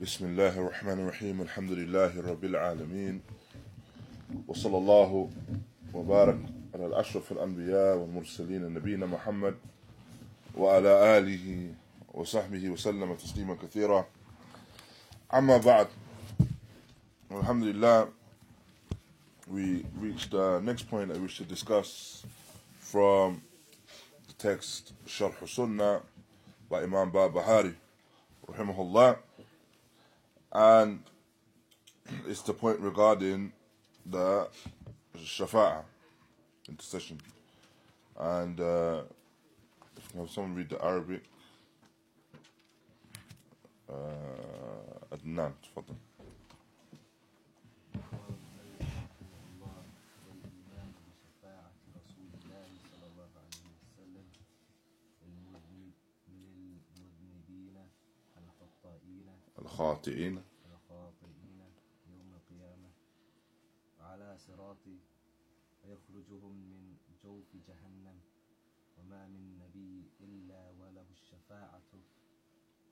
Bismillahir Rahmanir Rahim. Alhamdulillahi Rabbil Alameen. Wa sallallahu wa barak ala al-ashraf al-anbiya wal mursaleen an-nabiyina Muhammad wa ala alihi wa sahbihi wa sallama taslima kathira. Amma ba'd. Alhamdulillah, we reached the next point I wish to discuss from the text Sharh al-Sunnah by Imam Ba-Bahari rahimahullah, and it's the point regarding the Shafa'ah, intercession. And if you have someone read the Arabic, Adnan, tfadl. الخاطئين يوم القيامة على صراطي ويخرجهم من جوف جهنم وما من نبي إلا وله الشفاعة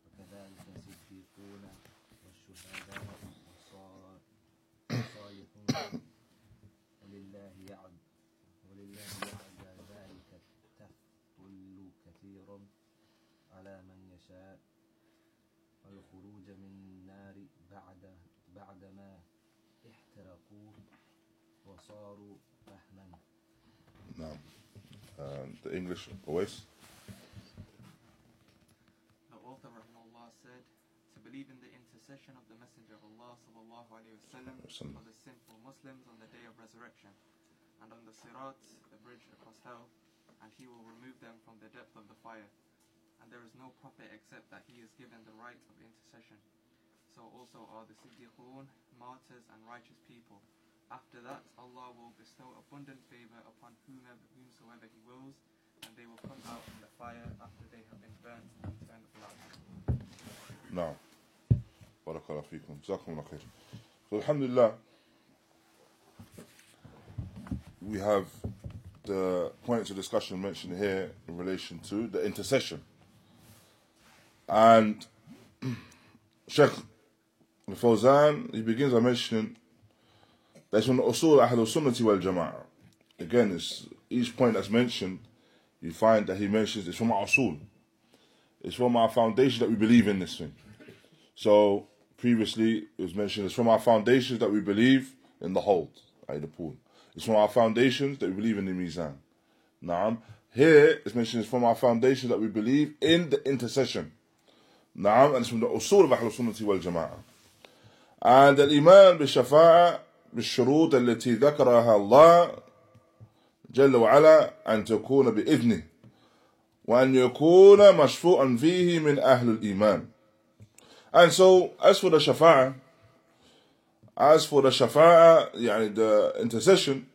وكذلك الصديقون والشهداء والصالحون ولله يعد ذلك التفضل كثيرا على من يشاء الخروج من النار بعدما احترقوا وصاروا فحما. نعم. The English always. The author rahimahullah said, to believe in the intercession of the Messenger of Allah sallallahu alayhi wa sallam for the sinful Muslims on the day of resurrection, and on the sirat, the bridge across hell, and he will remove them from the depth of the fire. And there is no prophet except that he is given the right of intercession. So also are the Siddiqoon, martyrs and righteous people. After that, Allah will bestow abundant favor upon whomsoever he wills, and they will come out from the fire after they have been burnt and turned black. Now, barakallahu feekum, jazakumullah khair. So alhamdulillah, we have the points of discussion mentioned here in relation to the intercession. And Sheikh Al-Fawzan, he begins by mentioning that it's from the usul Ahl al sunnati wal-jama'ah. Again, it's each point that's mentioned, you find that he mentions it's from our usul. It's from our foundation that we believe in this thing. So previously it was mentioned it's from our foundations that we believe in the hold, i.e. the pool. It's from our foundations that we believe in the mizan. Naam. Here it's mentioned it's from our foundations that we believe in the intercession. Naam, and it's from the usul of Ahl al-Sunnati wal-Jama'ah. And al-Iman bi-Shafa'a bi-Shurud al-Lati dhakaraha Allah Jalla wa Ala an takuna bi-Idhnih wa an yakuna mashfu'an fihi min Ahl al-Iman. And so, as for the Shafa'ah, yani the intercession,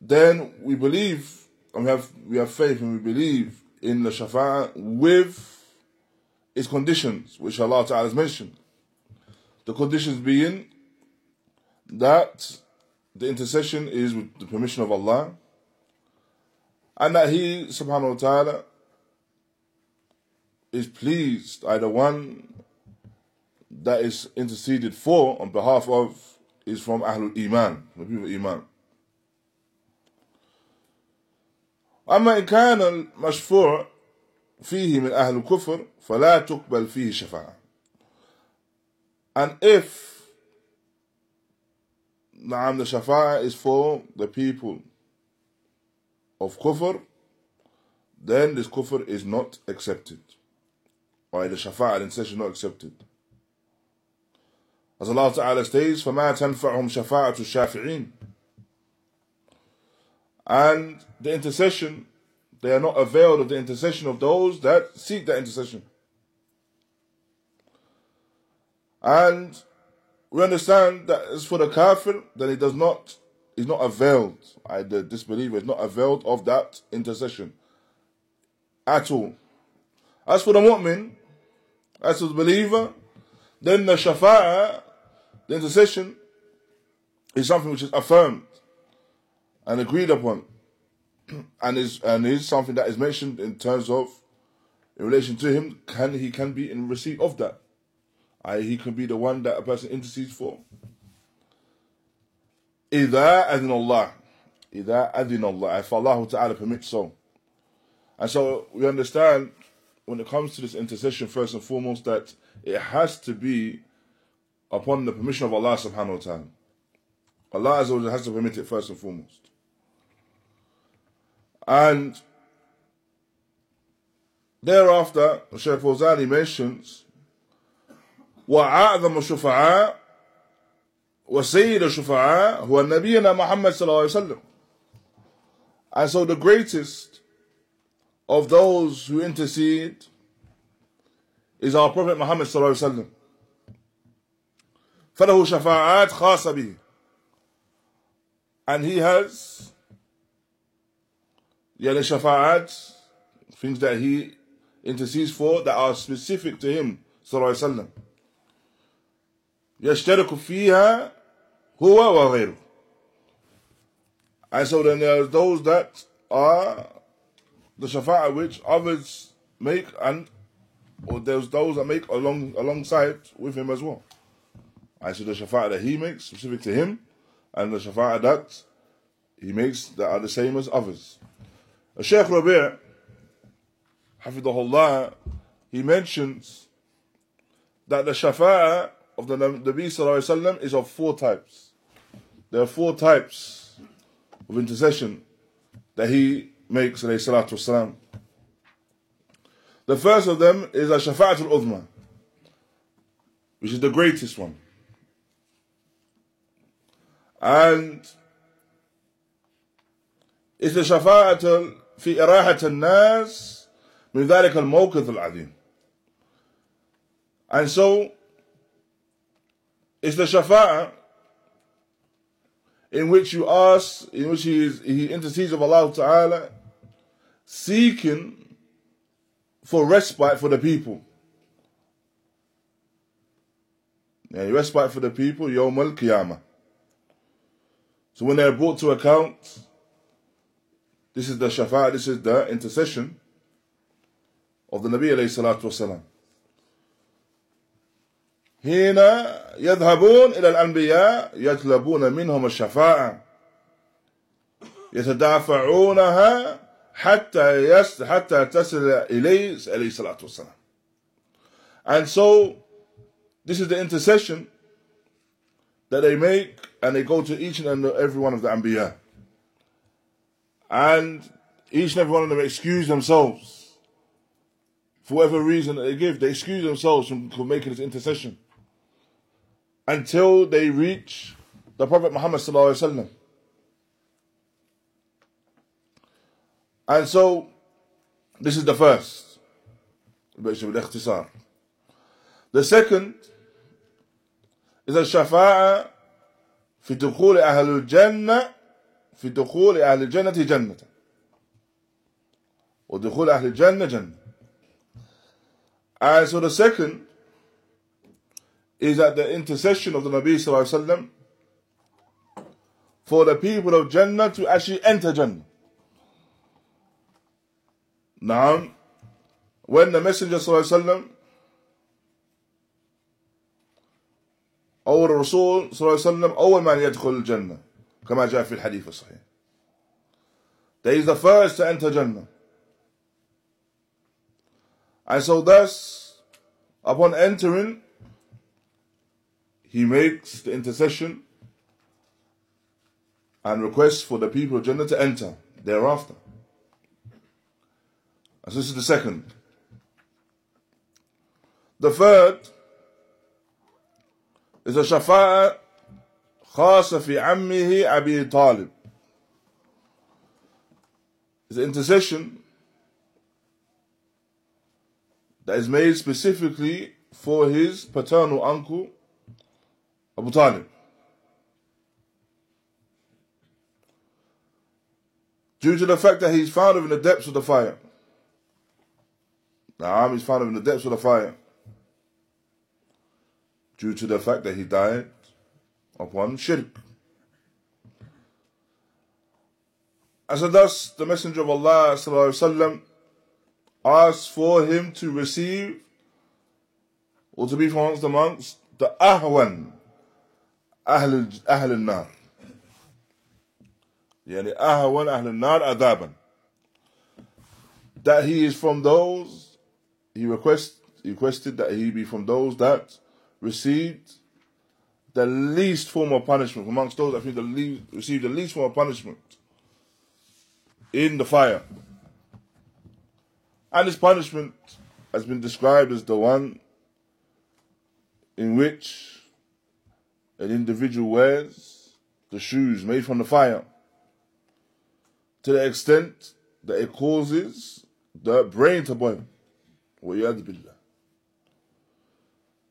then we believe, and we have faith and we believe in the Shafa'ah with its conditions, which Allah Ta'ala has mentioned. The conditions being that the intercession is with the permission of Allah, and that He Subhanahu wa Ta'ala is pleased, either one that is interceded for on behalf of is from Ahlul Iman, the people of Iman. أما إن كان المشفوع فيه من أهل الكفر فلا تقبل فيه شفاعة. And if the Shafa'ah is for the people of Kufr, then this Kufr is not accepted. Or the Shafa'ah, the intercession, not accepted. As Allah Ta'ala states, فَمَا تَنْفَعْهُمْ شَفَاعَةُ الشَّافِعِينَ. And the intercession, they are not availed of the intercession of those that seek that intercession. And we understand that as for the kafir, that it does not, is not availed, the disbeliever is not availed of that intercession at all. As for the mu'min, as for the believer, then the shafa'ah, the intercession, is something which is affirmed and agreed upon, and is something that is mentioned in terms of, in relation to him, he can be in receipt of that. He can be the one that a person intercedes for. إِذَا أَذِنَ اللَّهِ If Allah Ta'ala permits so. And so we understand, when it comes to this intercession, first and foremost, that it has to be upon the permission of Allah subhanahu wa ta'ala. Allah Azza wa Jalla has to permit it first and foremost. And thereafter, Sheikh Al-Fawzan mentions, وَعَعْظَمُ الشُّفَعَاءُ وَسَيِّدُ الشُّفَعَاءُ هُوَ نَبِيُّنَا مُحَمَّدٍ صَلَّى اللَّهُ عَلَيْهِ وَسَلَّمَ. And so the greatest of those who intercede is our Prophet Muhammad sallallahu alaihi wasallam. فَلَهُ شَفَاعَاتْ خَاصَ بِهِ. And he has shafa'at, things that he intercedes for that are specific to him sallallahu alaihi wasallam. يَشْتَرِكُ فِيهَا هُوَ وَغَيْرُهُ. And so then there are those that are the shafa'a which others make, and or there's those that make alongside with him as well. I see the shafa'a that he makes specific to him, and the shafa'a that he makes that are the same as others. Sheikh Rabi', hafidhahullah, he mentions that the shafa'a of the Nabi sallallahu alaihi wasallam is of four types. There are four types of intercession that he makes alayhi salatu wasalam. The first of them is a shafa'atul uzma, which is the greatest one. And it's the shafa'atul fi irahat al-nas min dhalika al-mawqif al-azim. And so it's the shafa'a in which you ask, in which he intercedes of Allah Ta'ala, seeking for respite for the people. Yeah, respite for the people, Yawm al-Qiyamah. So when they are brought to account, this is the shafa'a, this is the intercession of the Nabi alayhi salatu wasalam. Hina yadhabun ila al-anbiya yatlabuna minhum al-shafa'a yatadafa'unaha hatta tasila ilayhi salatu wasalam. And so this is the intercession that they make, and they go to each and every one of the anbiya, and each and every one of them excuse themselves for whatever reason that they give. They excuse themselves from making this intercession until they reach the Prophet Muhammad sallallahu alaihi wasallam. And so this is the first. The second is al-shafa'a fi dukhul ahlul jannah fi dukhul ahlul jannati jannatan wa dukhul ahlul jannah jannah. And so the second is at the intercession of the Nabi sallallahu alaihi wasallam for the people of Jannah to actually enter Jannah. Now, when the Messenger sallallahu alaihi wasallam or the Rasul sallallahu alaihi wasallam, أول من يدخل الجنة كما جاء في الحديث الصحيح. That is the first to enter Jannah. And so thus, upon entering, he makes the intercession and requests for the people of Jannah to enter thereafter. And so this is the second. The third is a shafa'a khasa fi ammihi Abu Talib. It's an intercession that is made specifically for his paternal uncle, Abu Talib. Due to the fact that he's found in the depths of the fire. Naam, he's found in the depths of the fire. Due to the fact that he died upon shirk. And so thus, the Messenger of Allah sallallahu alaihi wasallam asked for him to receive or to be pronounced amongst the ahwan, ahl al-nar. Yani ahwan ahl al-nar adaban. That he is from those, he requested that he be from those that received the least form of punishment, amongst those that received the least form of punishment in the fire. And this punishment has been described as the one in which an individual wears the shoes made from the fire to the extent that it causes the brain to boil. وَيَادْ بِاللَّهِ.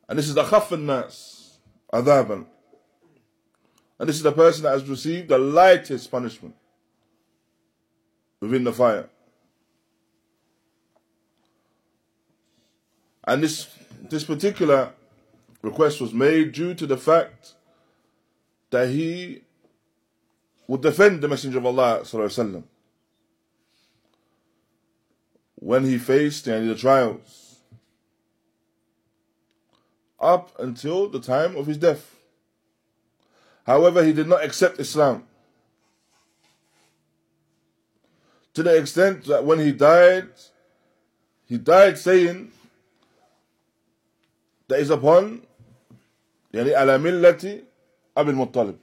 And this is the khaff al-nas, adhaban. And this is the person that has received the lightest punishment within the fire. And this particular request was made due to the fact that he would defend the Messenger of Allah sallallahu alaihi wasallam when he faced the trials up until the time of his death. However, he did not accept Islam, to the extent that when he died saying that is upon ala millati Abdul Muttalib,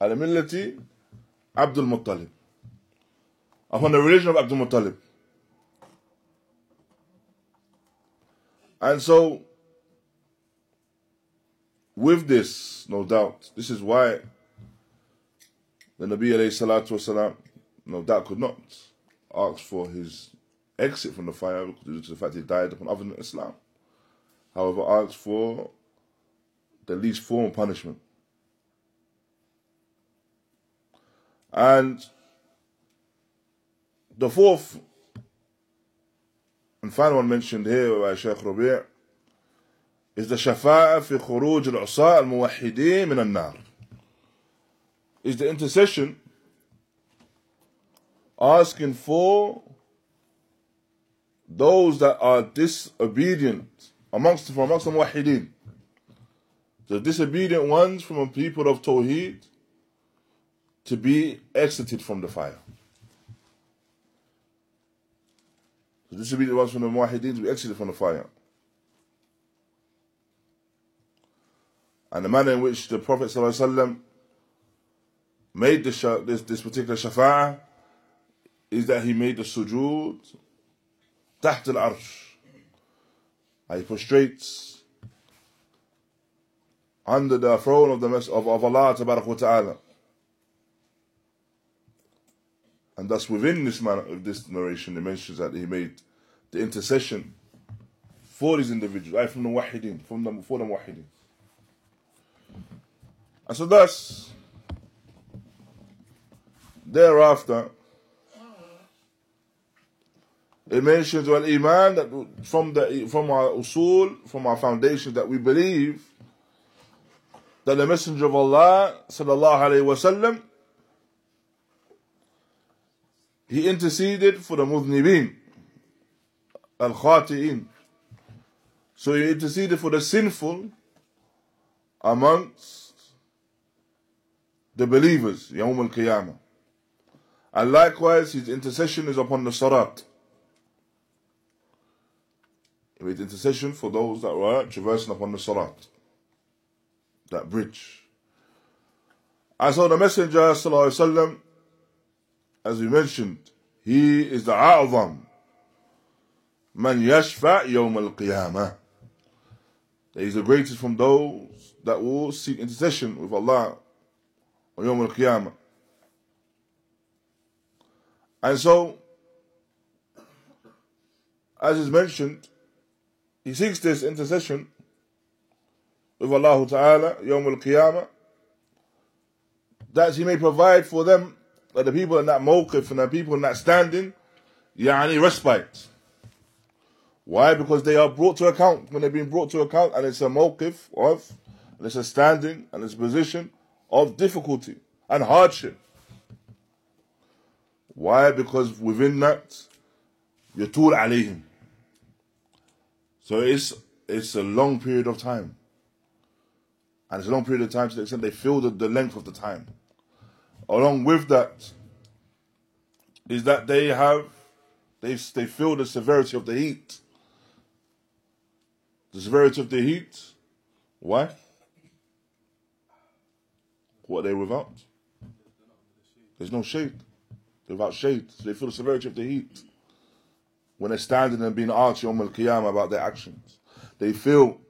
ala millati Abdul Muttalib, upon the religion of Abdul Muttalib. And so, with this, no doubt, this is why the Nabi alayhi salatu wasalam, no doubt, could not ask for his exit from the fire due to the fact he died upon other than Islam. However, asked for the least form of punishment. And the fourth and final one mentioned here by Sheikh Rabi' is the shafa'a fi khuruj al-usa al-muwahhideen min al-nar, is the intercession asking for those that are disobedient amongst the muwahhideen, the disobedient ones from a people of Tawheed, to be exited from the fire. The disobedient ones from the muwahhideen to be exited from the fire. And the manner in which the Prophet ﷺ made this particular shafa'ah is that he made the sujood taht al-arsh. He prostrates under the throne of Allah tabarak wa ta'ala. And thus within this manner of this narration, it mentions that he made the intercession for these individuals, from the muwahhideen, for the muwahhideen. And so thus, thereafter, it mentions wal iman, that from our usul, from our foundation, that we believe that the Messenger of Allah sallallahu alaihi wasallam, he interceded for the mudhnibin, al-khati'in. So he interceded for the sinful amongst the believers yawm al-qiyamah. And likewise, his intercession is upon the sarat. He made intercession for those that were traversing upon the Sarat, that bridge. And so the Messenger sallallahu alaihi wasallam, as we mentioned, he is the a'zam man yashfa' yawm al-qiyamah. He is the greatest from those that will seek intercession with Allah on yawm al-qiyamah. And so, as is mentioned, he seeks this intercession with Allah Ta'ala, Yawm al-Qiyamah, that he may provide for them, that the people in that mawqif and the people in that standing, yani respite. Why? Because they are brought to account. When they're being brought to account, and it's a mawqif of, and it's a standing, and it's a position of difficulty and hardship. Why? Because within that, yatul alayhim. So it's it's a long period of time. And it's a long period of time to the extent they feel the length of the time. Along with that is that they feel the severity of the heat. The severity of the heat. Why? What are they without? There's no shade. They're without shade. So they feel the severity of the heat. When they're standing and being asked Yawm al-Qiyamah about their actions, they feel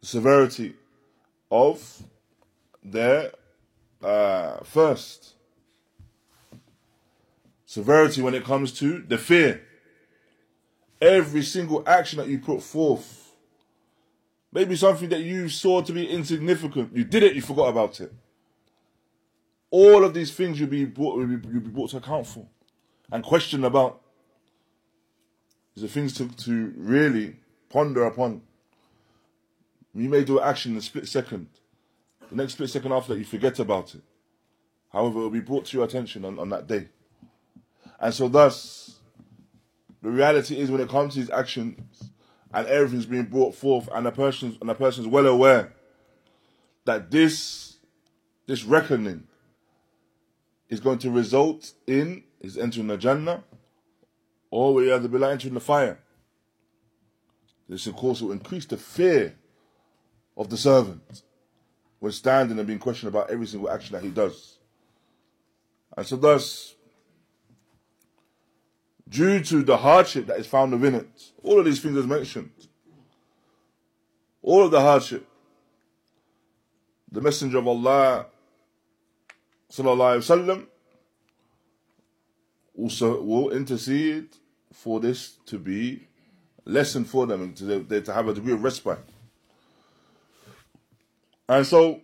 the severity of their thirst. Severity when it comes to the fear. Every single action that you put forth, maybe something that you saw to be insignificant, you did it, you forgot about it. All of these things you'll be brought to account for and questioned about. These are things to really ponder upon. You may do an action in a split second. The next split second after that, you forget about it. However, it will be brought to your attention on that day. And so thus, the reality is when it comes to these actions and everything's being brought forth and a person's well aware that this reckoning is going to result in his entering the Jannah, or we have the Billah entering the fire. This, of course, will increase the fear of the servant when standing and being questioned about every single action that he does. And so thus, due to the hardship that is found within it, all of these things as mentioned, all of the hardship, the Messenger of Allah Sallallahu Alaihi Wasallam also will intercede for this to be lessened for them and to have a degree of respite. And so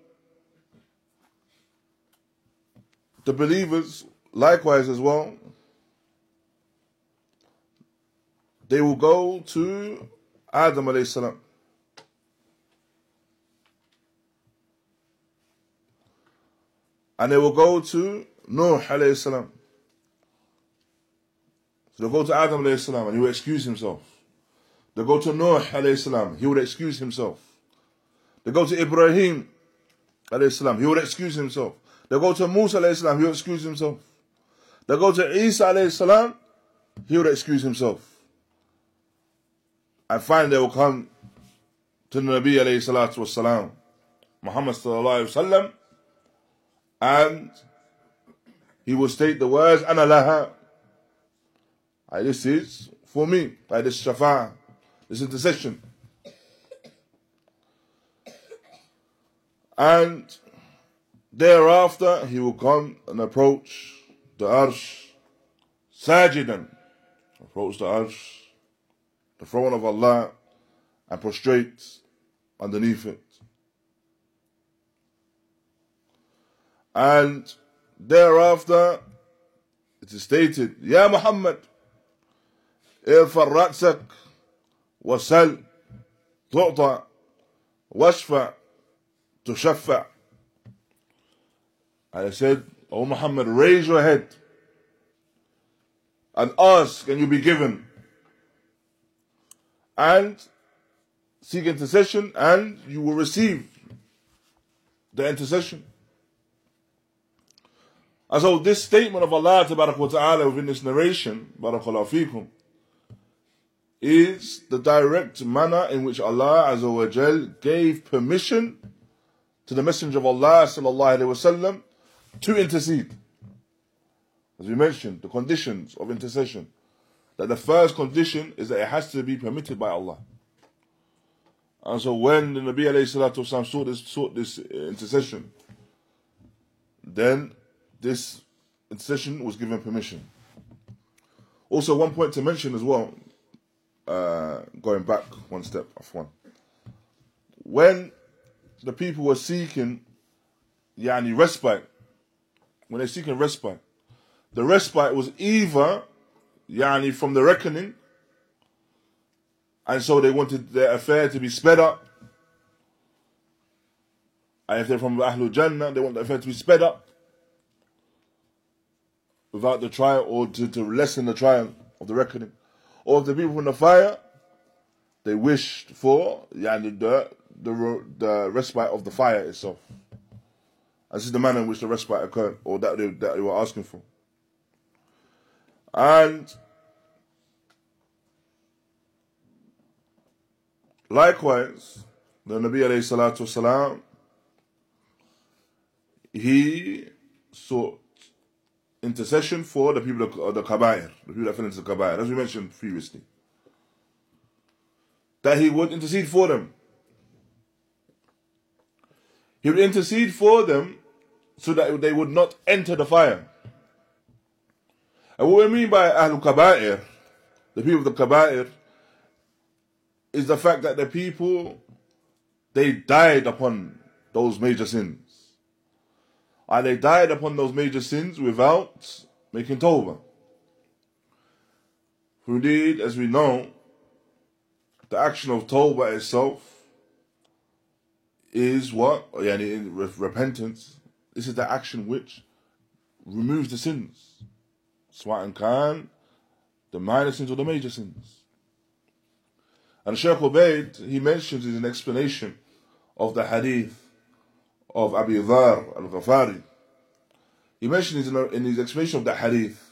the believers likewise as well, they will go to Adam alayhi salam. And they will go to Nuh alayhi salam. So they'll go to Adam alayhi salam and he will excuse himself. They'll go to Nuh alayhi salam, he will excuse himself. They go to Ibrahim alayhi salam, he will excuse himself. They go to Musa alayhi salam, he will excuse himself. They go to Isa alayhi salam, he will excuse himself. And finally they will come to the Nabi alayhi salatu wasalam, Muhammad sallallahu alayhi wasallam, and he will state the words, Ana laha. This is for me, by this shafa'ah, this intercession. And thereafter he will come and approach the Arsh, Sajidan, approach the Arsh, the throne of Allah, and prostrate underneath it. And thereafter it is stated, Ya Muhammad, irfa ratsak, wasal, tu'ta, washfa, tushaffa. And I said, O Muhammad, raise your head and ask and you'll be given, and seek intercession and you will receive the intercession. And so this statement of Allah Ta'ala within this narration, Barakallahu Feekum, is the direct manner in which Allah Azza wa Jal gave permission to the Messenger of Allah Sallallahu Alaihi Wasallam to intercede. As we mentioned, the conditions of intercession. That the first condition is that it has to be permitted by Allah. And so when the Nabi alayhi salatu wasalam sought this intercession, then this intercession was given permission. Also, one point to mention as well, going back one step off one. When the people were seeking respite, when they're seeking respite, the respite was either from the reckoning, and so they wanted their affair to be sped up. And if they're from Ahlul Jannah, they want the affair to be sped up without the trial, or to lessen the trial of the reckoning. Or if the people from the fire, they wished for the respite of the fire itself. This is the manner in which the respite occurred, or that they were asking for. And likewise, the Nabi alayhi salatu wasalam, he sought intercession for the people of the Kabair, the people that fell into the Kabair, as we mentioned previously. That he would intercede for them. He would intercede for them so that they would not enter the fire. And what we mean by Ahlul Kabair, the people of the Kabair, is the fact that the people, they died upon those major sins. And they died upon those major sins without making tawbah. Indeed, as we know, the action of tawbah itself is what? Repentance. This is the action which removes the sins. Swa'an Khan, the minor sins or the major sins. And Sheikh Ubaid, he mentions in an explanation of the hadith of Abu Dharr al-Ghafari. He mentions in his explanation of the hadith,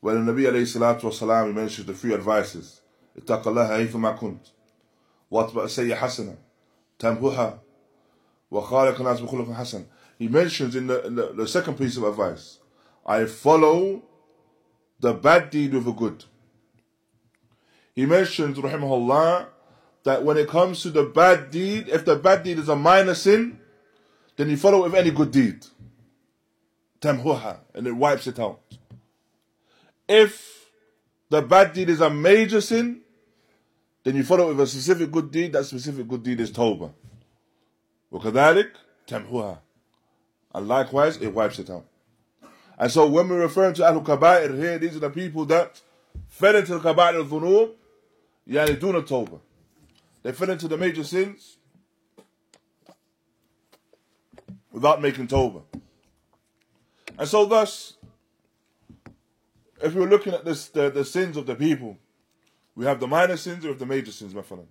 where the Nabi alayhi salatu wasalam, he mentions the three advices. اتق الله أيثما كنت واتبع السيئة حسنة تمحها وخالق الناس بخلق حسن. He mentions in the second piece of advice, I follow the bad deed with a good. He mentions, rahimahullah, that when it comes to the bad deed, if the bad deed is a minor sin, then you follow it with any good deed, تمحها, and it wipes it out. If the bad deed is a major sin, then you follow it with a specific good deed. That specific good deed is tawbah. وَكَذَلِكَ تَمْحُوهَا. And likewise, it wipes it out. And so when we're referring to Ahlul Kaba'ir here, these are the people that fell into the Kaba'ir al-Dhunub, yani duna tawbah. They fell into the major sins without making tawbah. And so thus, if we were looking at this, the sins of the people, we have the minor sins, we have the major sins, my friend.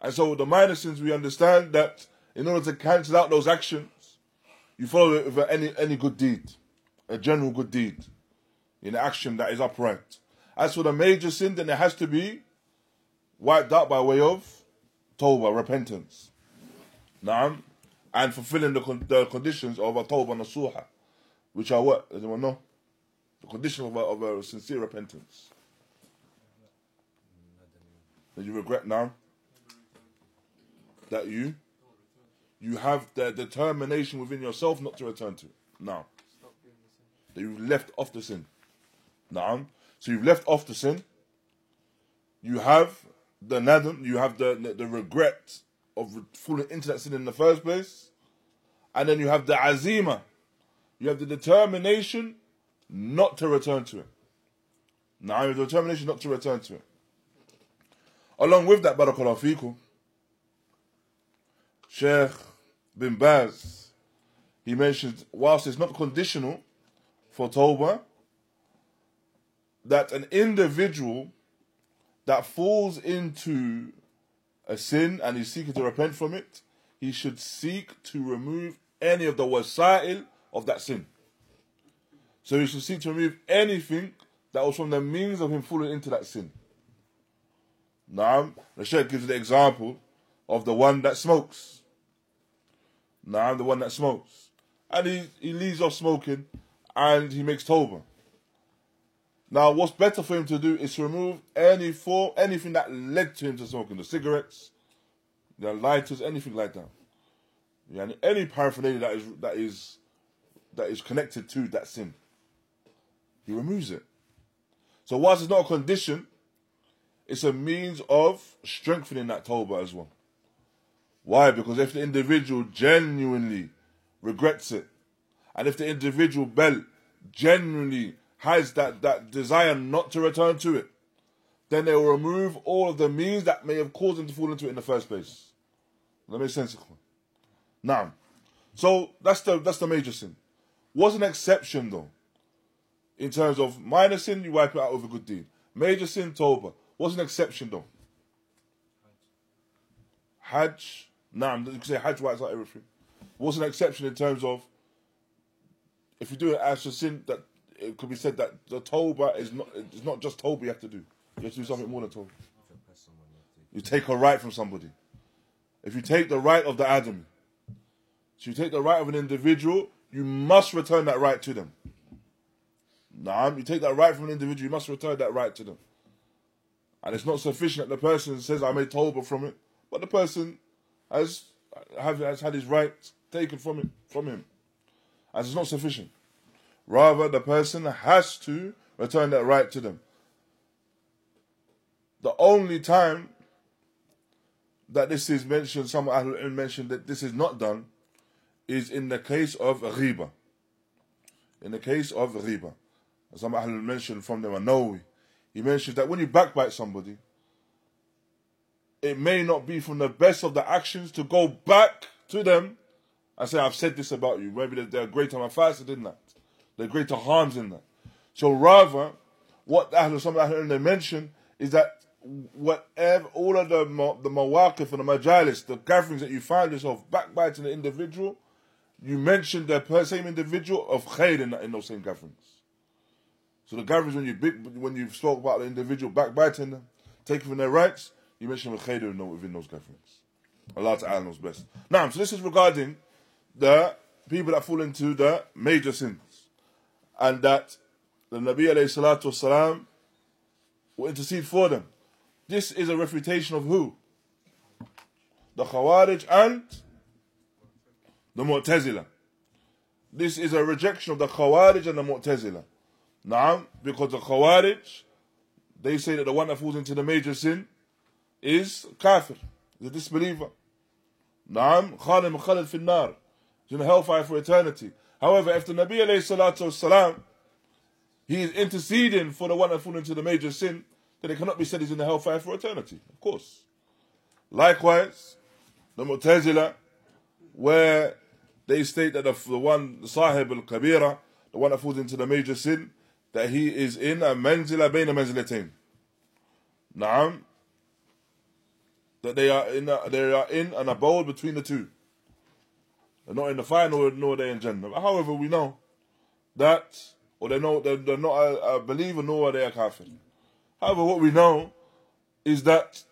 And so with the minor sins, we understand that in order to cancel out those actions, you follow it with any good deed, a general good deed, an action that is upright. As for the major sin, then it has to be wiped out by way of tawbah, repentance. Naam, and fulfilling the conditions of a tawbah nasuha, which are what? Does anyone know? The condition of a sincere repentance. That you regret now. That you have the determination within yourself not to return to it. Now. That you've left off the sin. Now. So you've left off the sin. You have the nadam. You have the regret of falling into that sin in the first place. And then you have the azima. You have the determination not to return to it. Now, the determination not to return to it. Along with that, barakallahu feekum, Sheikh Bin Baz, he mentioned, whilst it's not conditional for tawbah, that an individual that falls into a sin and is seeking to repent from it, he should seek to remove any of the wasa'il of that sin. So he should seek to remove anything that was from the means of him falling into that sin. Naam, the Shaykh gives the example of the one that smokes. Naam, the one that smokes. And he leaves off smoking and he makes tawbah. Now, what's better for him to do is to remove anything that led to him to smoking. The cigarettes, the lighters, anything like that. And any paraphernalia that is connected to that sin. He removes it. So whilst it's not a condition, it's a means of strengthening that tawbah as well. Why? Because if the individual genuinely regrets it, and if the individual genuinely has that desire not to return to it, then they will remove all of the means that may have caused them to fall into it in the first place. That makes sense? Now, so that's the major sin. What's an exception though? In terms of minor sin, you wipe it out with a good deed. Major sin, tawbah. What's an exception though? Hajj, Naam, you can say Hajj wipes out everything. What's an exception in terms of, if you do an Asha sin, that it could be said that the Tawbah is not, it's not just Tawbah you have to do. You have to do something more than Tawbah. You take a right from somebody. If you take the right of the Adam, so you take the right of an individual, you must return that right to them. Naam, you take that right from an individual, you must return that right to them. And it's not sufficient that the person says, I made Tawbah from it, but the person has had his right taken from him. As it's not sufficient. Rather, the person has to return that right to them. The only time that this is mentioned, some Ahlul Ilm mentioned that this is not done, is in the case of Ghiba. In the case of Ghiba. As some Ahlul mentioned from the Manaawi, he mentions that when you backbite somebody, it may not be from the best of the actions to go back to them and say, I've said this about you. Maybe there are greater mafasid in that. There are greater harms in that. So rather, what some of the mention is that whatever, all of the mawaqif and the majalis, the gatherings that you find yourself backbiting the individual, you mention the same individual of khair in those same gatherings. So the gatherings when you spoke about the individual backbiting them, taking from their rights, you mentioned Al-Khayr within those gatherings. Allah Ta'ala knows best. Now, so this is regarding the people that fall into the major sins. And that the Nabi alayhi salatu wasalam will intercede for them. This is a refutation of who? The Khawarij and the Mu'tazila. This is a rejection of the Khawarij and the Mu'tazila. Naam, because the Khawarij, they say that the one that falls into the major sin is kafir, the disbeliever. Naam, khalim khalid fil nar, he's in hellfire for eternity. However, if the Nabi alayhi salatu wasalam, he is interceding for the one that fallen into the major sin, then it cannot be said he's in the hellfire for eternity, of course. Likewise, the Mu'tazila, where they state that the Sahib al-Kabira, the one that falls into the major sin, that he is in a manzila bayna manzilatain. Naam. That they are in an abode between the two. They're not in the fire, nor they're in Jannah. However, we know that, or they know they're not a believer, nor are they a kafir. However, what we know is that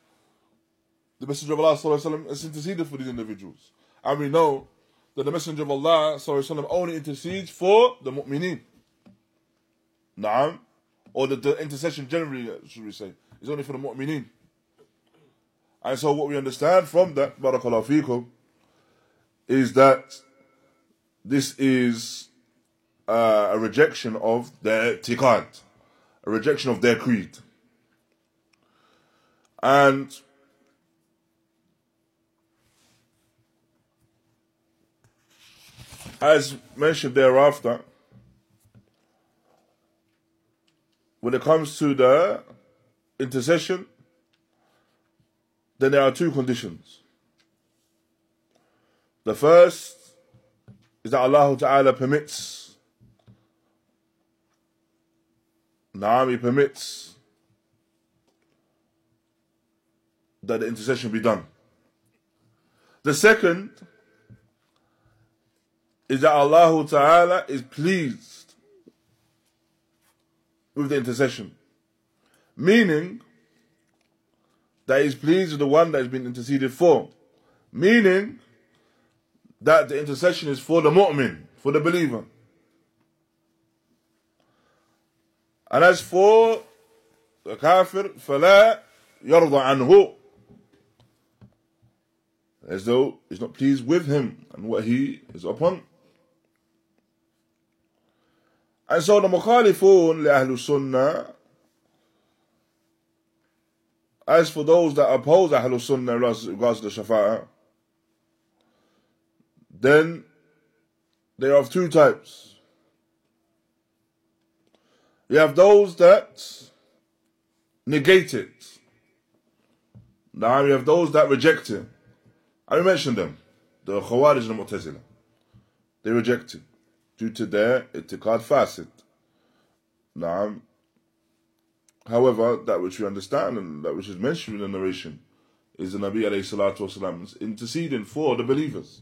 the Messenger of Allah sallallahu alaihi wasallam has interceded for these individuals, and we know that the Messenger of Allah sallallahu alaihi wasallam only intercedes for the mu'mineen. Naam, or the intercession generally, should we say, is only for the mu'mineen. And so what we understand from that, barakallahu feekum, is that this is a rejection of their i'tiqad, a rejection of their creed. And as mentioned thereafter, when it comes to the intercession, then there are two conditions. The first is that Allah Ta'ala permits. Naam, He permits that the intercession be done. The second is that Allah Ta'ala is pleased with the intercession. Meaning, that is pleased with the one that has been interceded for. Meaning that the intercession is for the mu'min, for the believer. And as for the kafir, فَلَا يَرْضَ عَنْهُ, as though he's not pleased with him and what he is upon. And so the مخالفون لأهل السنة, as for those that oppose Ahl al sunnah in regards to the Shafa'ah, then they are of two types. You have those that negate it. Now you have those that reject it. I mentioned them, the Khawarij and the Mu'tazila. They reject it due to their i'tiqad fasid. Now, however, that which we understand and that which is mentioned in the narration is the Nabi ﷺ interceding for the believers.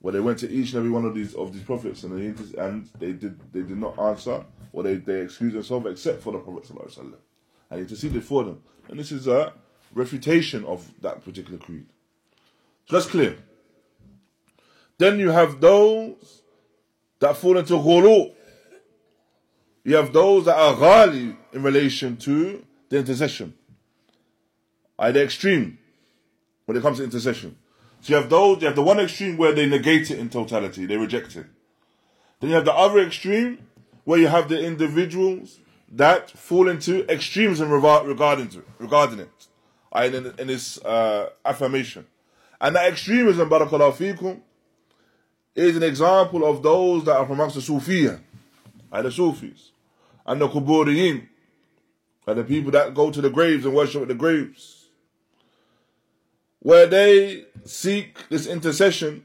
Where they went to each and every one of these prophets and they did not answer, or they excused themselves except for the Prophet ﷺ. And he interceded for them. And this is a refutation of that particular creed. So that's clear. Then you have those that fall into ghulu. You have those that are ghali in relation to the intercession. At the extreme when it comes to intercession. So you have those, you have the one extreme where they negate it in totality, they reject it. Then you have the other extreme where you have the individuals that fall into extremes in regarding it. In this affirmation. And that extremism, barakallahu feekum, is an example of those that are from amongst the Sufiya, the Sufis, and the Quburiyin, and the people that go to the graves and worship at the graves, where they seek this intercession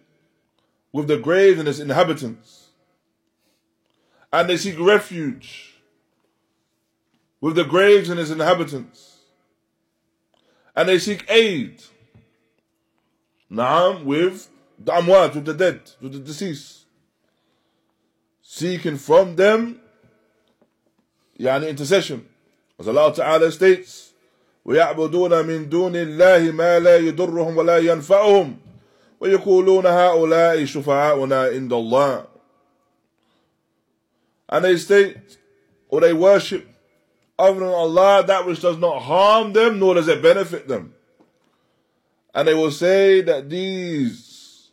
with the graves and its inhabitants, and they seek refuge with the graves and its inhabitants, and they seek aid, with the amwat, with the dead, with the deceased, seeking from them intercession. As Allah Ta'ala states, وَيَعْبُدُونَ مِن دُونِ اللَّهِ مَا لَا يُضُرُّهُمْ وَلَا يَنْفَعُهُمْ وَيَقُولُونَ هَؤُلَاءِ شُفَعَاؤُنَا عِنْدَ اللَّهِ. And they state, or they worship other than Allah that which does not harm them, nor does it benefit them. And they will say that these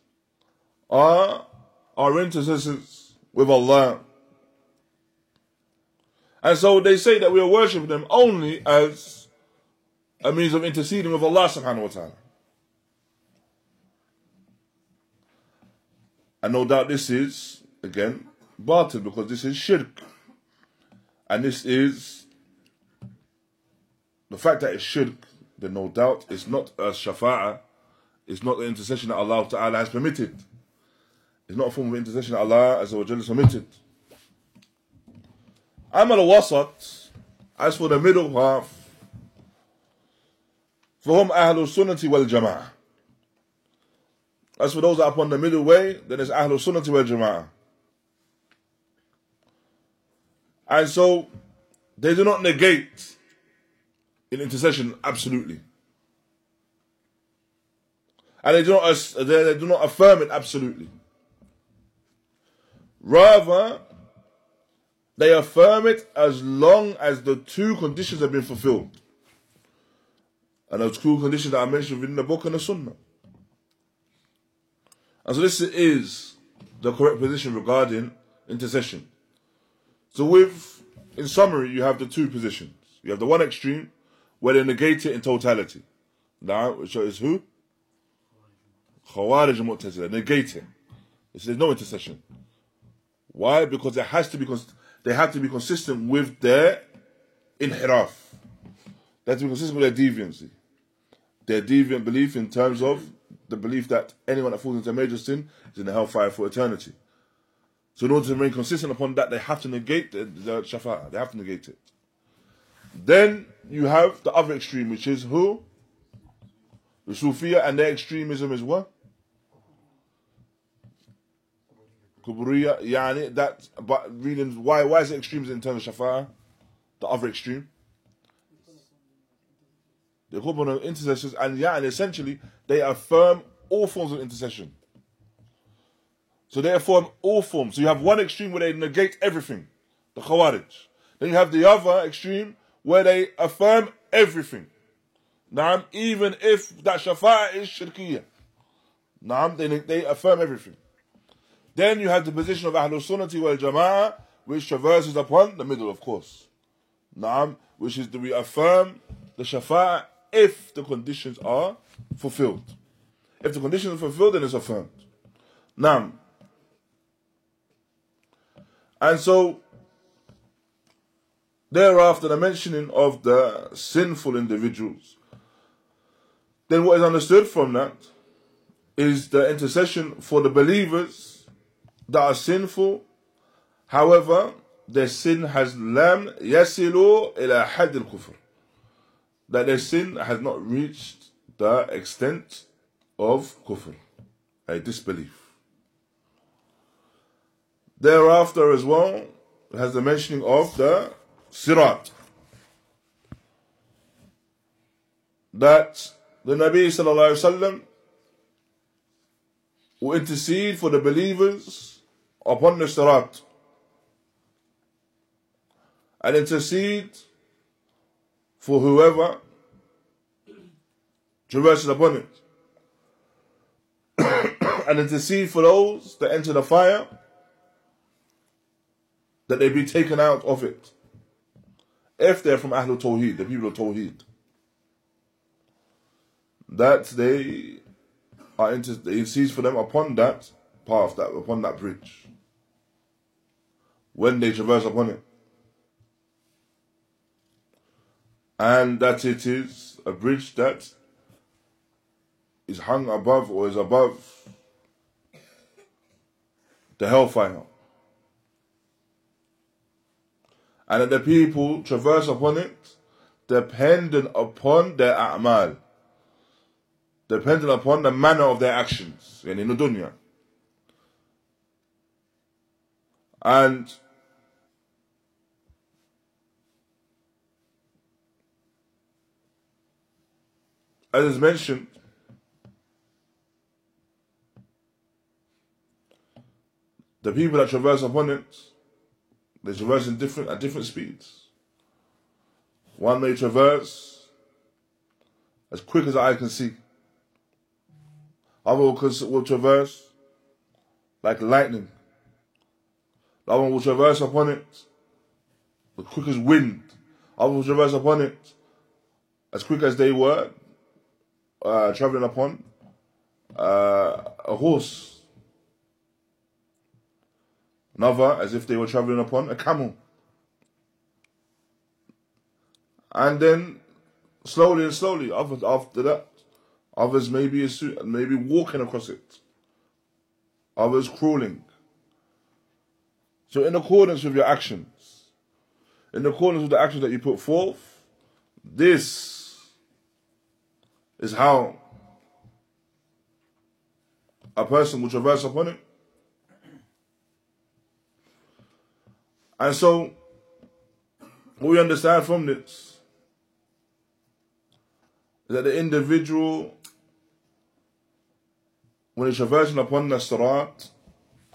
are our intercessors with Allah. And so they say that we are worshipping them only as a means of interceding with Allah subhanahu wa ta'ala. And no doubt this is, again, batil, because this is shirk. And this is, the fact that it's shirk, then no doubt it's not a shafa'ah, it's not the intercession that Allah Ta'ala has permitted. It's not a form of intercession that Allah Azza wa Jalla has permitted. Amal al-wasat, as for the middle half, for whom Ahl al sunnati wal-jama'ah. As for those that are upon the middle way, then it's Ahl al sunnati wal-jama'ah. And so, they do not negate in intercession, absolutely. And they do not affirm it absolutely. Rather, they affirm it as long as the two conditions have been fulfilled. And those two conditions that I mentioned within the book and the sunnah. And so this is the correct position regarding intercession. So in summary, you have the two positions. You have the one extreme, where they negate it in totality. Now, which is who? Khawarij and Mu'tazila. Negate it. There's no intercession. Why? Because they have to be consistent with their inhiraf. They have to be consistent with their deviancy. Their deviant belief in terms of the belief that anyone that falls into a major sin is in the hellfire for eternity. So in order to remain consistent upon that, they have to negate the shafa'ah. They have to negate it. Then you have the other extreme, which is who? The Sufiya, and their extremism is what? Kubriya, that, but really, why is it extremes in terms of Shafa'ah? The other extreme? They call upon intercessors, and essentially, they affirm all forms of intercession. So they affirm all forms. So you have one extreme where they negate everything, the Khawarij. Then you have the other extreme, where they affirm everything. Naam, even if that shafa'ah is shirkiyah. Naam, they affirm everything. Then you have the position of Ahlul Sunnati wal Jama'ah, which traverses upon the middle, of course. Naam, which is that we affirm the shafa'ah if the conditions are fulfilled. If the conditions are fulfilled, then it's affirmed. Naam. And so, thereafter, the mentioning of the sinful individuals. Then what is understood from that is the intercession for the believers that are sinful. However, their sin has lam yasilu ila had al kufr. That their sin has not reached the extent of kufr, a disbelief. Thereafter as well, it has the mentioning of the sirat, that the Nabi sallallahu alaihi wasallam will intercede for the believers upon the sirat and intercede for whoever traverses upon it, and intercede for those that enter the fire, that they be taken out of it, if they're from Ahlul Tawheed, the people of Tawheed, that they are intercedes for them upon that path, that upon that bridge, when they traverse upon it. And that it is a bridge that is hung above, or is above, the hellfire, and that the people traverse upon it dependent upon their a'mal, dependent upon the manner of their actions in the dunya. And as is mentioned, the people that traverse upon it, they traverse in different speeds. One may traverse as quick as the eye can see. Others will traverse like lightning. The other one will traverse upon it the quickest wind. Others will traverse upon it as quick as they were traveling upon a horse. Another as if they were traveling upon a camel. And then slowly and slowly, after that, others maybe walking across it, others crawling. So in accordance with your actions, in accordance with the actions that you put forth, this is how a person will traverse upon it. And so, what we understand from this is that the individual, when he's traversing upon the sirat,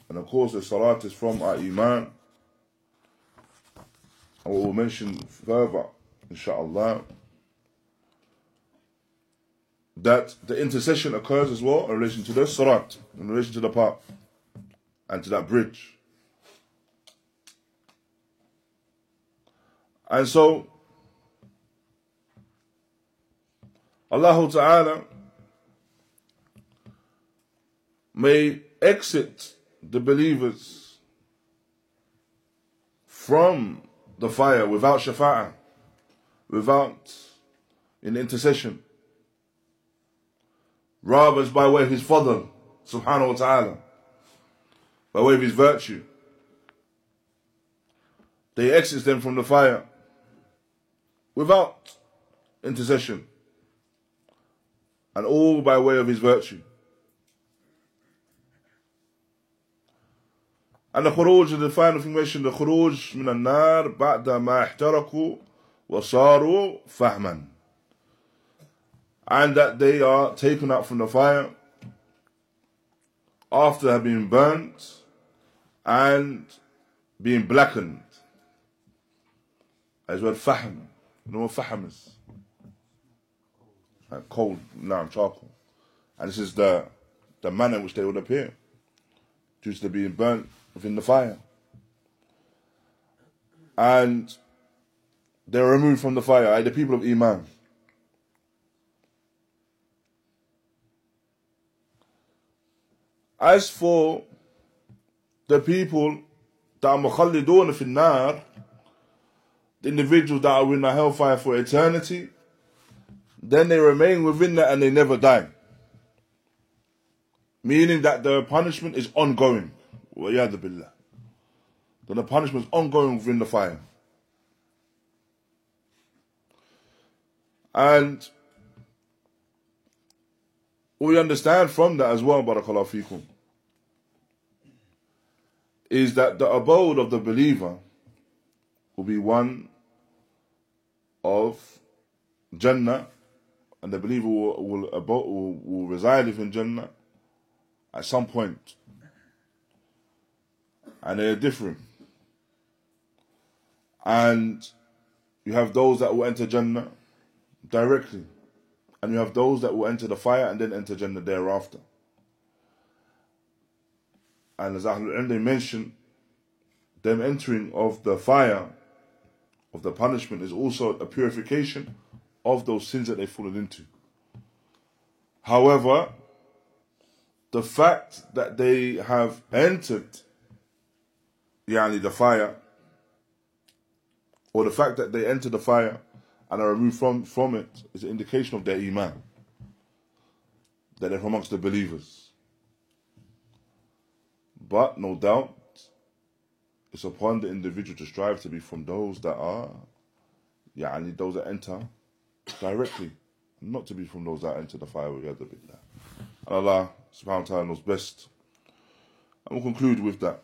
and of course the sirat is from our iman, and we will mention further, inshaAllah, that the intercession occurs as well in relation to the sirat, in relation to the path, and to that bridge. And so, Allah Ta'ala may exit the believers from the fire without shafa'ah, without an intercession, rather as by way of His fadl, subhanahu wa ta'ala, by way of His virtue. They exit them from the fire without intercession, and all by way of His virtue. And the khuruj, the final thing mentioned, the khuruj min al-nar ba'da ma ihtaraku wa saru fahman, and that they are taken out from the fire after they have been burnt and being blackened, as well fahm. No faham is like cold, charcoal. And this is the manner in which they would appear, due to being burnt within the fire. And they're removed from the fire, like the people of Iman. As for the people that are mukhallidun fi an-nar, the individuals that are in the hellfire for eternity, then they remain within that and they never die, meaning that the punishment is ongoing. Wa'yadu billah. Then the punishment is ongoing within the fire. And we understand from that as well, barakallahu feekum, is that the abode of the believer will be one of Jannah, and the believer will reside within Jannah at some point. And they are different. And you have those that will enter Jannah directly, and you have those that will enter the fire and then enter Jannah thereafter. And as Ahlul Ilm, they mention them entering of the fire, of the punishment, is also a purification of those sins that they've fallen into. However, the fact that they have entered the fire, or the fact that they enter the fire and are removed from it, is an indication of their iman, that they're amongst the believers. But no doubt, it's upon the individual to strive to be from those that are, those that enter directly, not to be from those that enter the fire. And Allah subhanahu wa ta'ala knows best. And we'll conclude with that.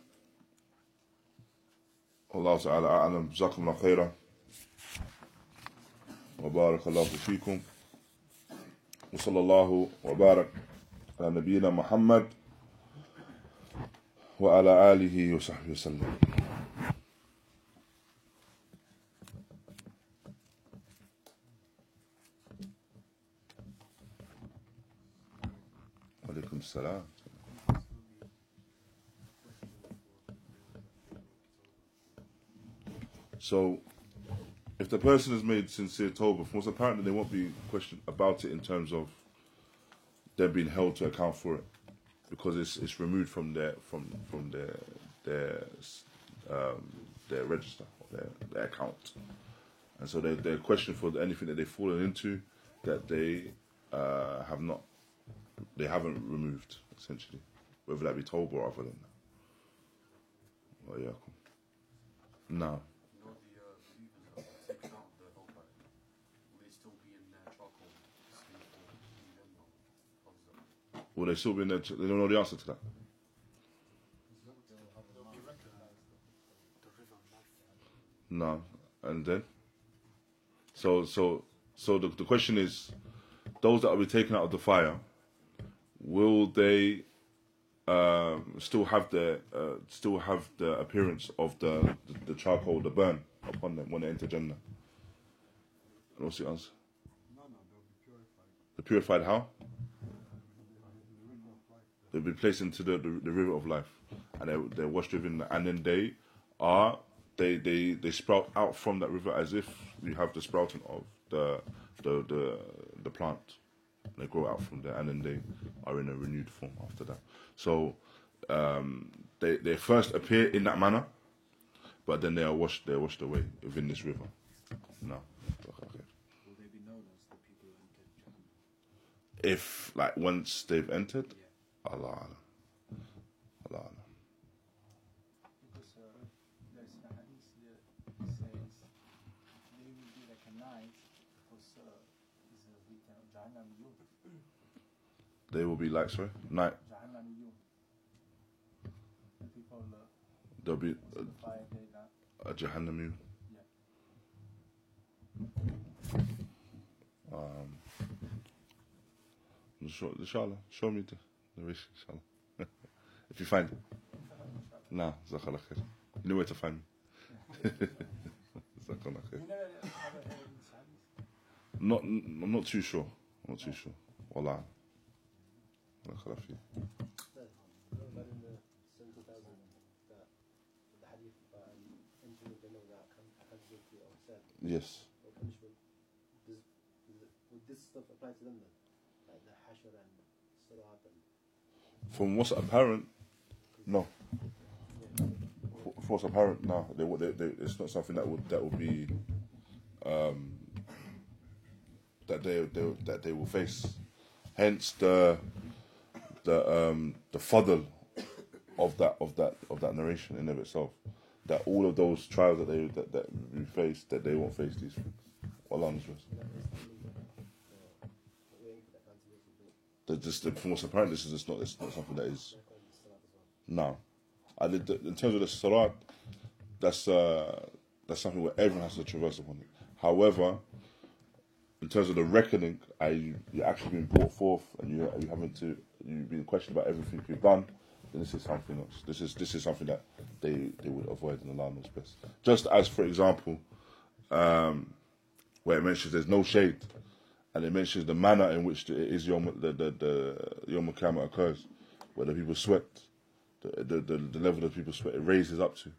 Allah ta'ala a'lam, jazakumullah khairah. وبارك الله فيكم وصلى الله وبارك على نبينا محمد وعلى آله وصحبه وسلم. وعليكم السلام. So, if the person has made sincere tawbah, most apparently they won't be questioned about it in terms of them being held to account for it, because it's removed from their register, or their account, and so they're questioned for anything that they've fallen into that they haven't removed, essentially, whether that be tawbah or other than that. No. Will they still be in there? They don't know the answer to that. No, and then? So the question is, those that will be taken out of the fire, will they still have the appearance of the charcoal, the burn upon them when they enter Jannah? And what's the answer? No, they'll be purified. They're purified how? They'll be placed into the river of life, and they're washed within, and then they sprout out from that river as if you have the sprouting of the plant. They grow out from there, and then they are in a renewed form after that. So they first appear in that manner, but then they are washed away within this river. No. Will they be known as the people who entered Jannah? If once they've entered. Yeah. Allah. Because there's a hadith that says they will be recognized because it's a weekend of Jahannam Yawm. They will be night. Jahannam Yawm. The people they'll be a Jahannam Yawm. Yeah. Inshallah, show me the wish, inshallah. If you find it. Nah, Zakallah khair. You know where to find me. Zakallah khair. I'm not too sure. Wallah. Zakallah khair. Yes. Would this stuff apply to them then? Like the Hashar and Salat and... From what's apparent, no. From what's apparent, no. They, it's not something that would be that they will face. Hence the fadl of that narration in of itself. That all of those trials that we face, that they won't face these things. What long is this? They From what's apparent, this is it's not something that is no. In terms of the salat, that's something where everyone has to traverse upon it. However, in terms of the reckoning, you're actually being brought forth, and you're being questioned about everything you've done. Then this is something else. This is something that they would avoid in the line of best. Just as, for example, where it mentions there's no shade, and it mentions the manner in which the Yom Qiyamah occurs, where the people sweat, the level that people sweat, it raises up to.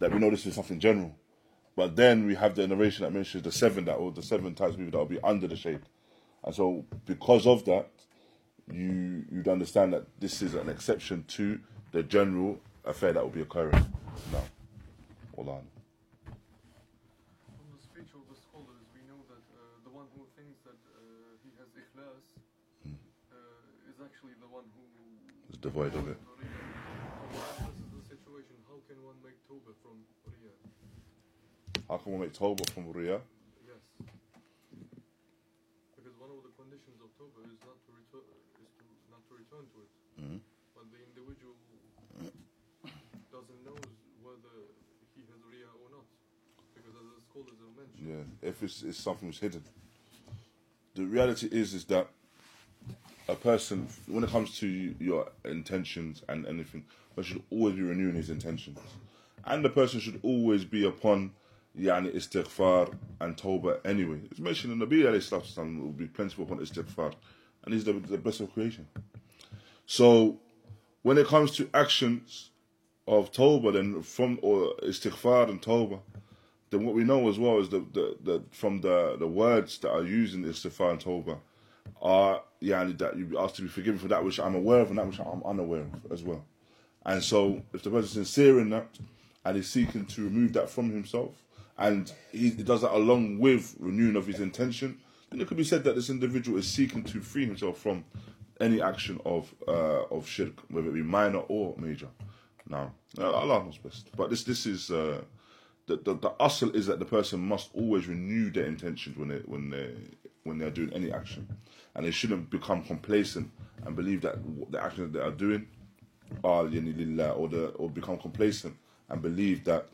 That we know this is something general. But then we have the narration that mentions the seven types of people that will be under the shade. And so because of that, you'd understand that this is an exception to the general affair that will be occurring now. Wallah. From the speech of the scholars, we know that the one who thinks that he has ikhlas is actually the one who is devoid of it. How can one make Tawbah from Riyah? Yes. Because one of the conditions of Tawbah is not to return to it. Mm-hmm. But the individual doesn't know whether he has Riyah or not. Because as the scholars have mentioned. Yeah, if it's something that's hidden. The reality is that a person, when it comes to your intentions and anything, one should always be renewing his intentions. And the person should always be upon istighfar and tawbah anyway. It's mentioned in the Nabi ﷺ will be plentiful upon istighfar. And he's the best of creation. So, when it comes to actions of tawbah, then from or istighfar and tawbah, then what we know as well is that from the words that are used in istighfar and tawbah are that you ask to be forgiven for that which I'm aware of and that which I'm unaware of as well. And so, if the person is sincere in that and is seeking to remove that from himself, and he does that along with renewing of his intention, then it could be said that this individual is seeking to free himself from any action of shirk, whether it be minor or major. Now, Allah knows best. But this is the asl is that the person must always renew their intentions when they're doing any action, and they shouldn't become complacent and believe that the actions that they are doing are lillah, or become complacent and believe that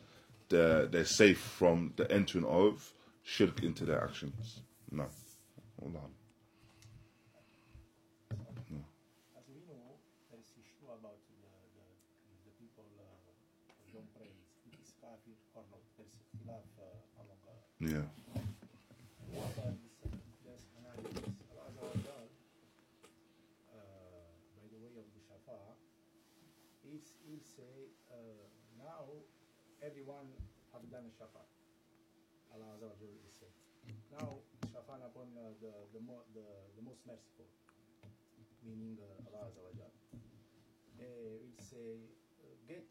they're safe from the entering of shirk into their actions. No. Allah. No. As we know, there's an issue about the people who don't pray. It is kafir or not. There's a khilaf among them. Yeah. What about this analysis? By the way of the Shafa, he'll say, now everyone have done a shafa. Allah Azza wa Jalla is saying. Now shafa'an upon the most merciful, meaning Allah Azza wa Jalla. It say, get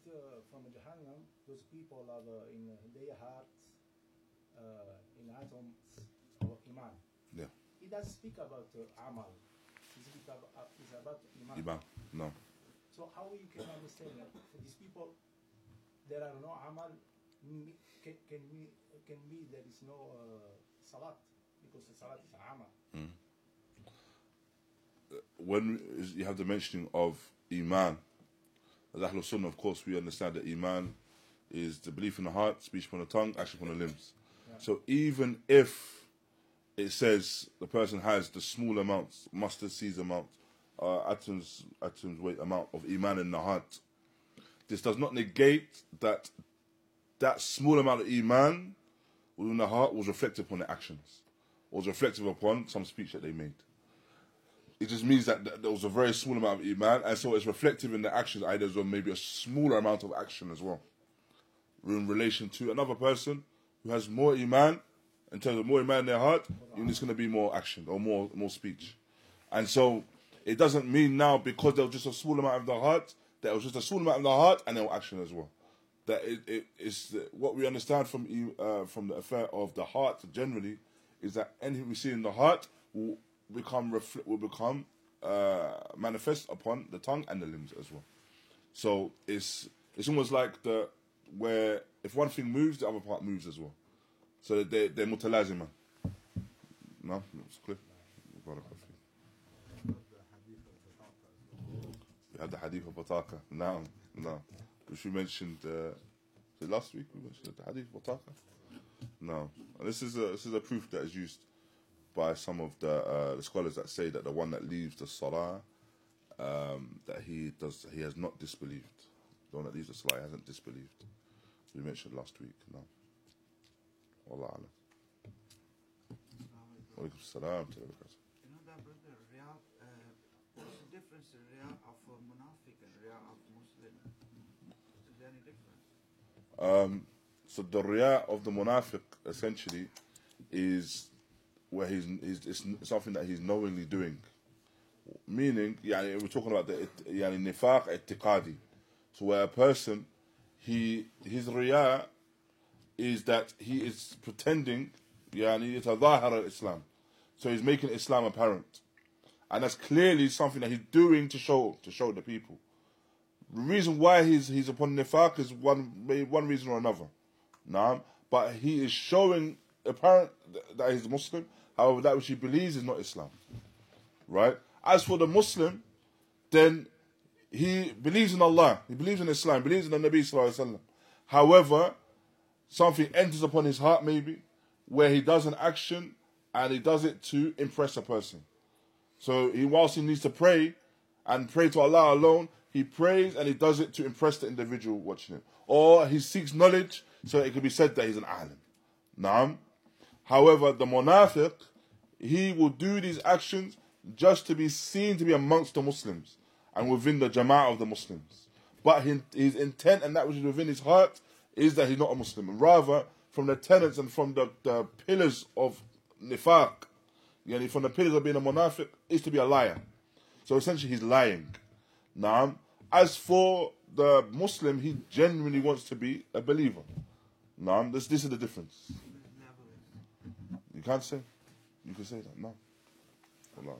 from Jahannam those people are in their hearts, in atoms of iman. Yeah. He doesn't speak about amal. He speaks about iman. Iman. No. So how you can understand that these people? There are no amal, can be there is no salat, because the salat is amal. When you have the mentioning of iman, as Ahl al sunnah, of course, we understand that iman is the belief in the heart, speech upon the tongue, action upon the limbs. Yeah. So even if it says the person has the small amounts, mustard seeds amount, atoms weight amount of iman in the heart, this does not negate that small amount of iman within the heart was reflective upon the actions, was reflective upon some speech that they made. It just means that there was a very small amount of iman, and so it's reflective in the actions, either as well, maybe a smaller amount of action as well. In relation to another person who has more iman, in terms of more iman in their heart, it's going to be more action or more speech. And so it doesn't mean now because there was just a small amount of the heart, that was just a small amount of the heart and their action as well. That it's what we understand from the affair of the heart generally is that anything we see in the heart will become manifest upon the tongue and the limbs as well. So it's almost like where if one thing moves, the other part moves as well. So that they're mutalazima. No, it's clear. at the Hadith of Bataka. Now, which we mentioned last week. We mentioned the Hadith of Bataka. Now, and this is a proof that is used by some of the scholars that say that the one that leaves the Salah, that he has not disbelieved. The one that leaves the Salah hasn't disbelieved. We mentioned last week. Now, Wallah Alam. Salam to the brother. You know that brother, Riyah, what's the difference in Riyah of Munafiq and Riyah of Muslim? Is there any difference? So the Riyah of the Munafiq essentially is where it's something that he's knowingly doing. Meaning, we're talking about the nifaq i'tiqadi. So where a person, his Riyah is that he is pretending, yatadhahara Islam. So he's making Islam apparent, and that's clearly something that he's doing to show the people. The reason why he's upon nifaq is one reason or another, but he is showing apparent that he's Muslim. However, that which he believes is not Islam, right? As for the Muslim, then he believes in Allah, he believes in Islam, believes in the Nabi Sallallahu Alaihi Wasallam. However, something enters upon his heart maybe, where he does an action and he does it to impress a person. So whilst he needs to pray and pray to Allah alone, he prays and he does it to impress the individual watching him. Or he seeks knowledge so it can be said that he's an alim. However, the munafiq, he will do these actions just to be seen to be amongst the Muslims and within the jama'ah of the Muslims. But his intent and that which is within his heart is that he's not a Muslim. Rather, from the tenets and from the pillars of nifaq, from the pillars of being a munafiq, is to be a liar. So essentially he's lying. As for the Muslim, he genuinely wants to be a believer. This is the difference. You can't say. You can say that. No. Allah.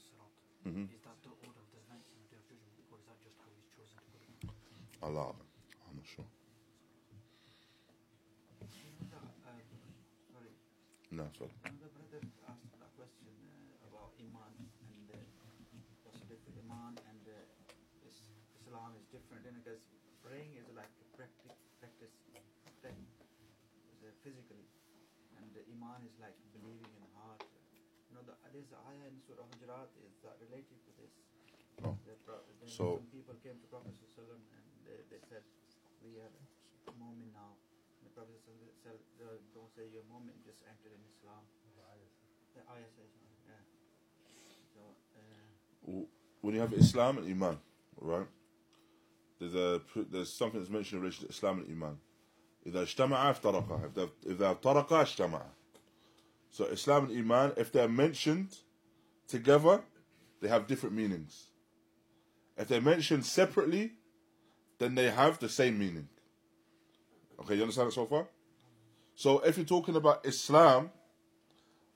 Is that the order of the night and the day of judgment, or is that just how he's chosen to put it? Allah, I'm not sure. Sorry. No, sorry. The brother asked that question about Iman and what's the difference between Iman and Islam is different, and it is praying is like practice physically, and Iman is like believing in the heart. There's an ayah in Surah Hujurat is that related to this. Oh. Some people came to Prophet ﷺ and they said, we are a mu'min now. And the Prophet ﷺ said, don't say you're a mu'min, just enter in Islam. The ayah says, yeah. So, when you have Islam and Iman, right? There's something that's mentioned in relation to Islam and Iman. إذا اجتمع افترقا. إذا افترقا اجتمع. So Islam and Iman, if they're mentioned together, they have different meanings. If they're mentioned separately, then they have the same meaning. Okay, you understand that so far? So if you're talking about Islam,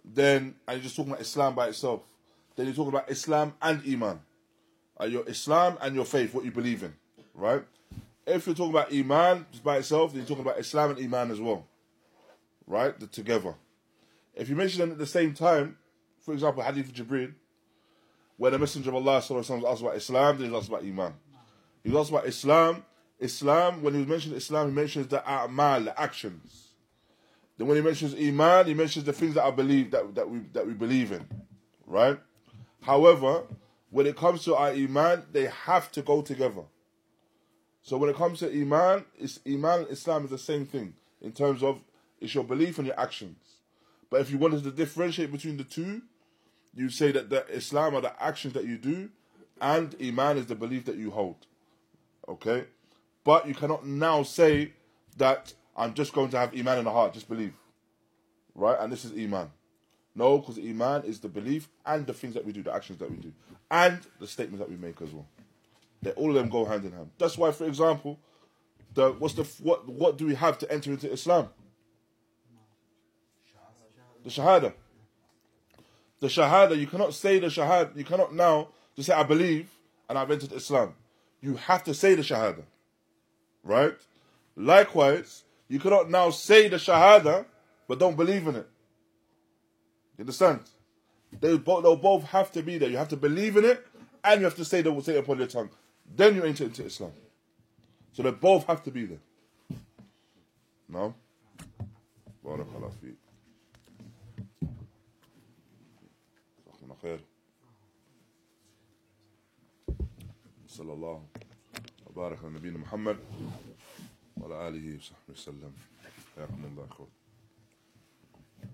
then and you're just talking about Islam by itself, then you're talking about Islam and Iman. Your Islam and your faith, what you believe in, right? If you're talking about Iman just by itself, then you're talking about Islam and Iman as well, right? They're together. If you mention them at the same time, for example, Hadith of Jibreel, where the Messenger of Allah was asked about Islam, then he was asked about Iman. He was asked about Islam. Islam, when he was mentioning Islam, he mentions the a'mal, the actions. Then when he mentions Iman, he mentions the things that I believe, that we believe in, right? However, when it comes to our Iman, they have to go together. So when it comes to Iman, Iman and Islam is the same thing in terms of it's your belief and your actions. But if you wanted to differentiate between the two, you say that the Islam are the actions that you do and Iman is the belief that you hold. Okay? But you cannot now say that I'm just going to have Iman in the heart, just believe. Right? And this is Iman. No, because Iman is the belief and the things that we do, the actions that we do, and the statements that we make as well. All of them go hand in hand. That's why, for example, what do we have to enter into Islam? The Shahada. The Shahada, you cannot say the Shahada, you cannot now just say, I believe and I've entered Islam. You have to say the Shahada. Right? Likewise, You cannot now say the shahada, but don't believe in it. You understand? They'll both have to be there. You have to believe in it, and you have to say they will say it upon your tongue. Then you enter into Islam. So they both have to be there. No? Barakallahu feek. صلى الله وبارك على نبينا محمد وعلى آله وصحبه وسلم يا رحمن الله أخوة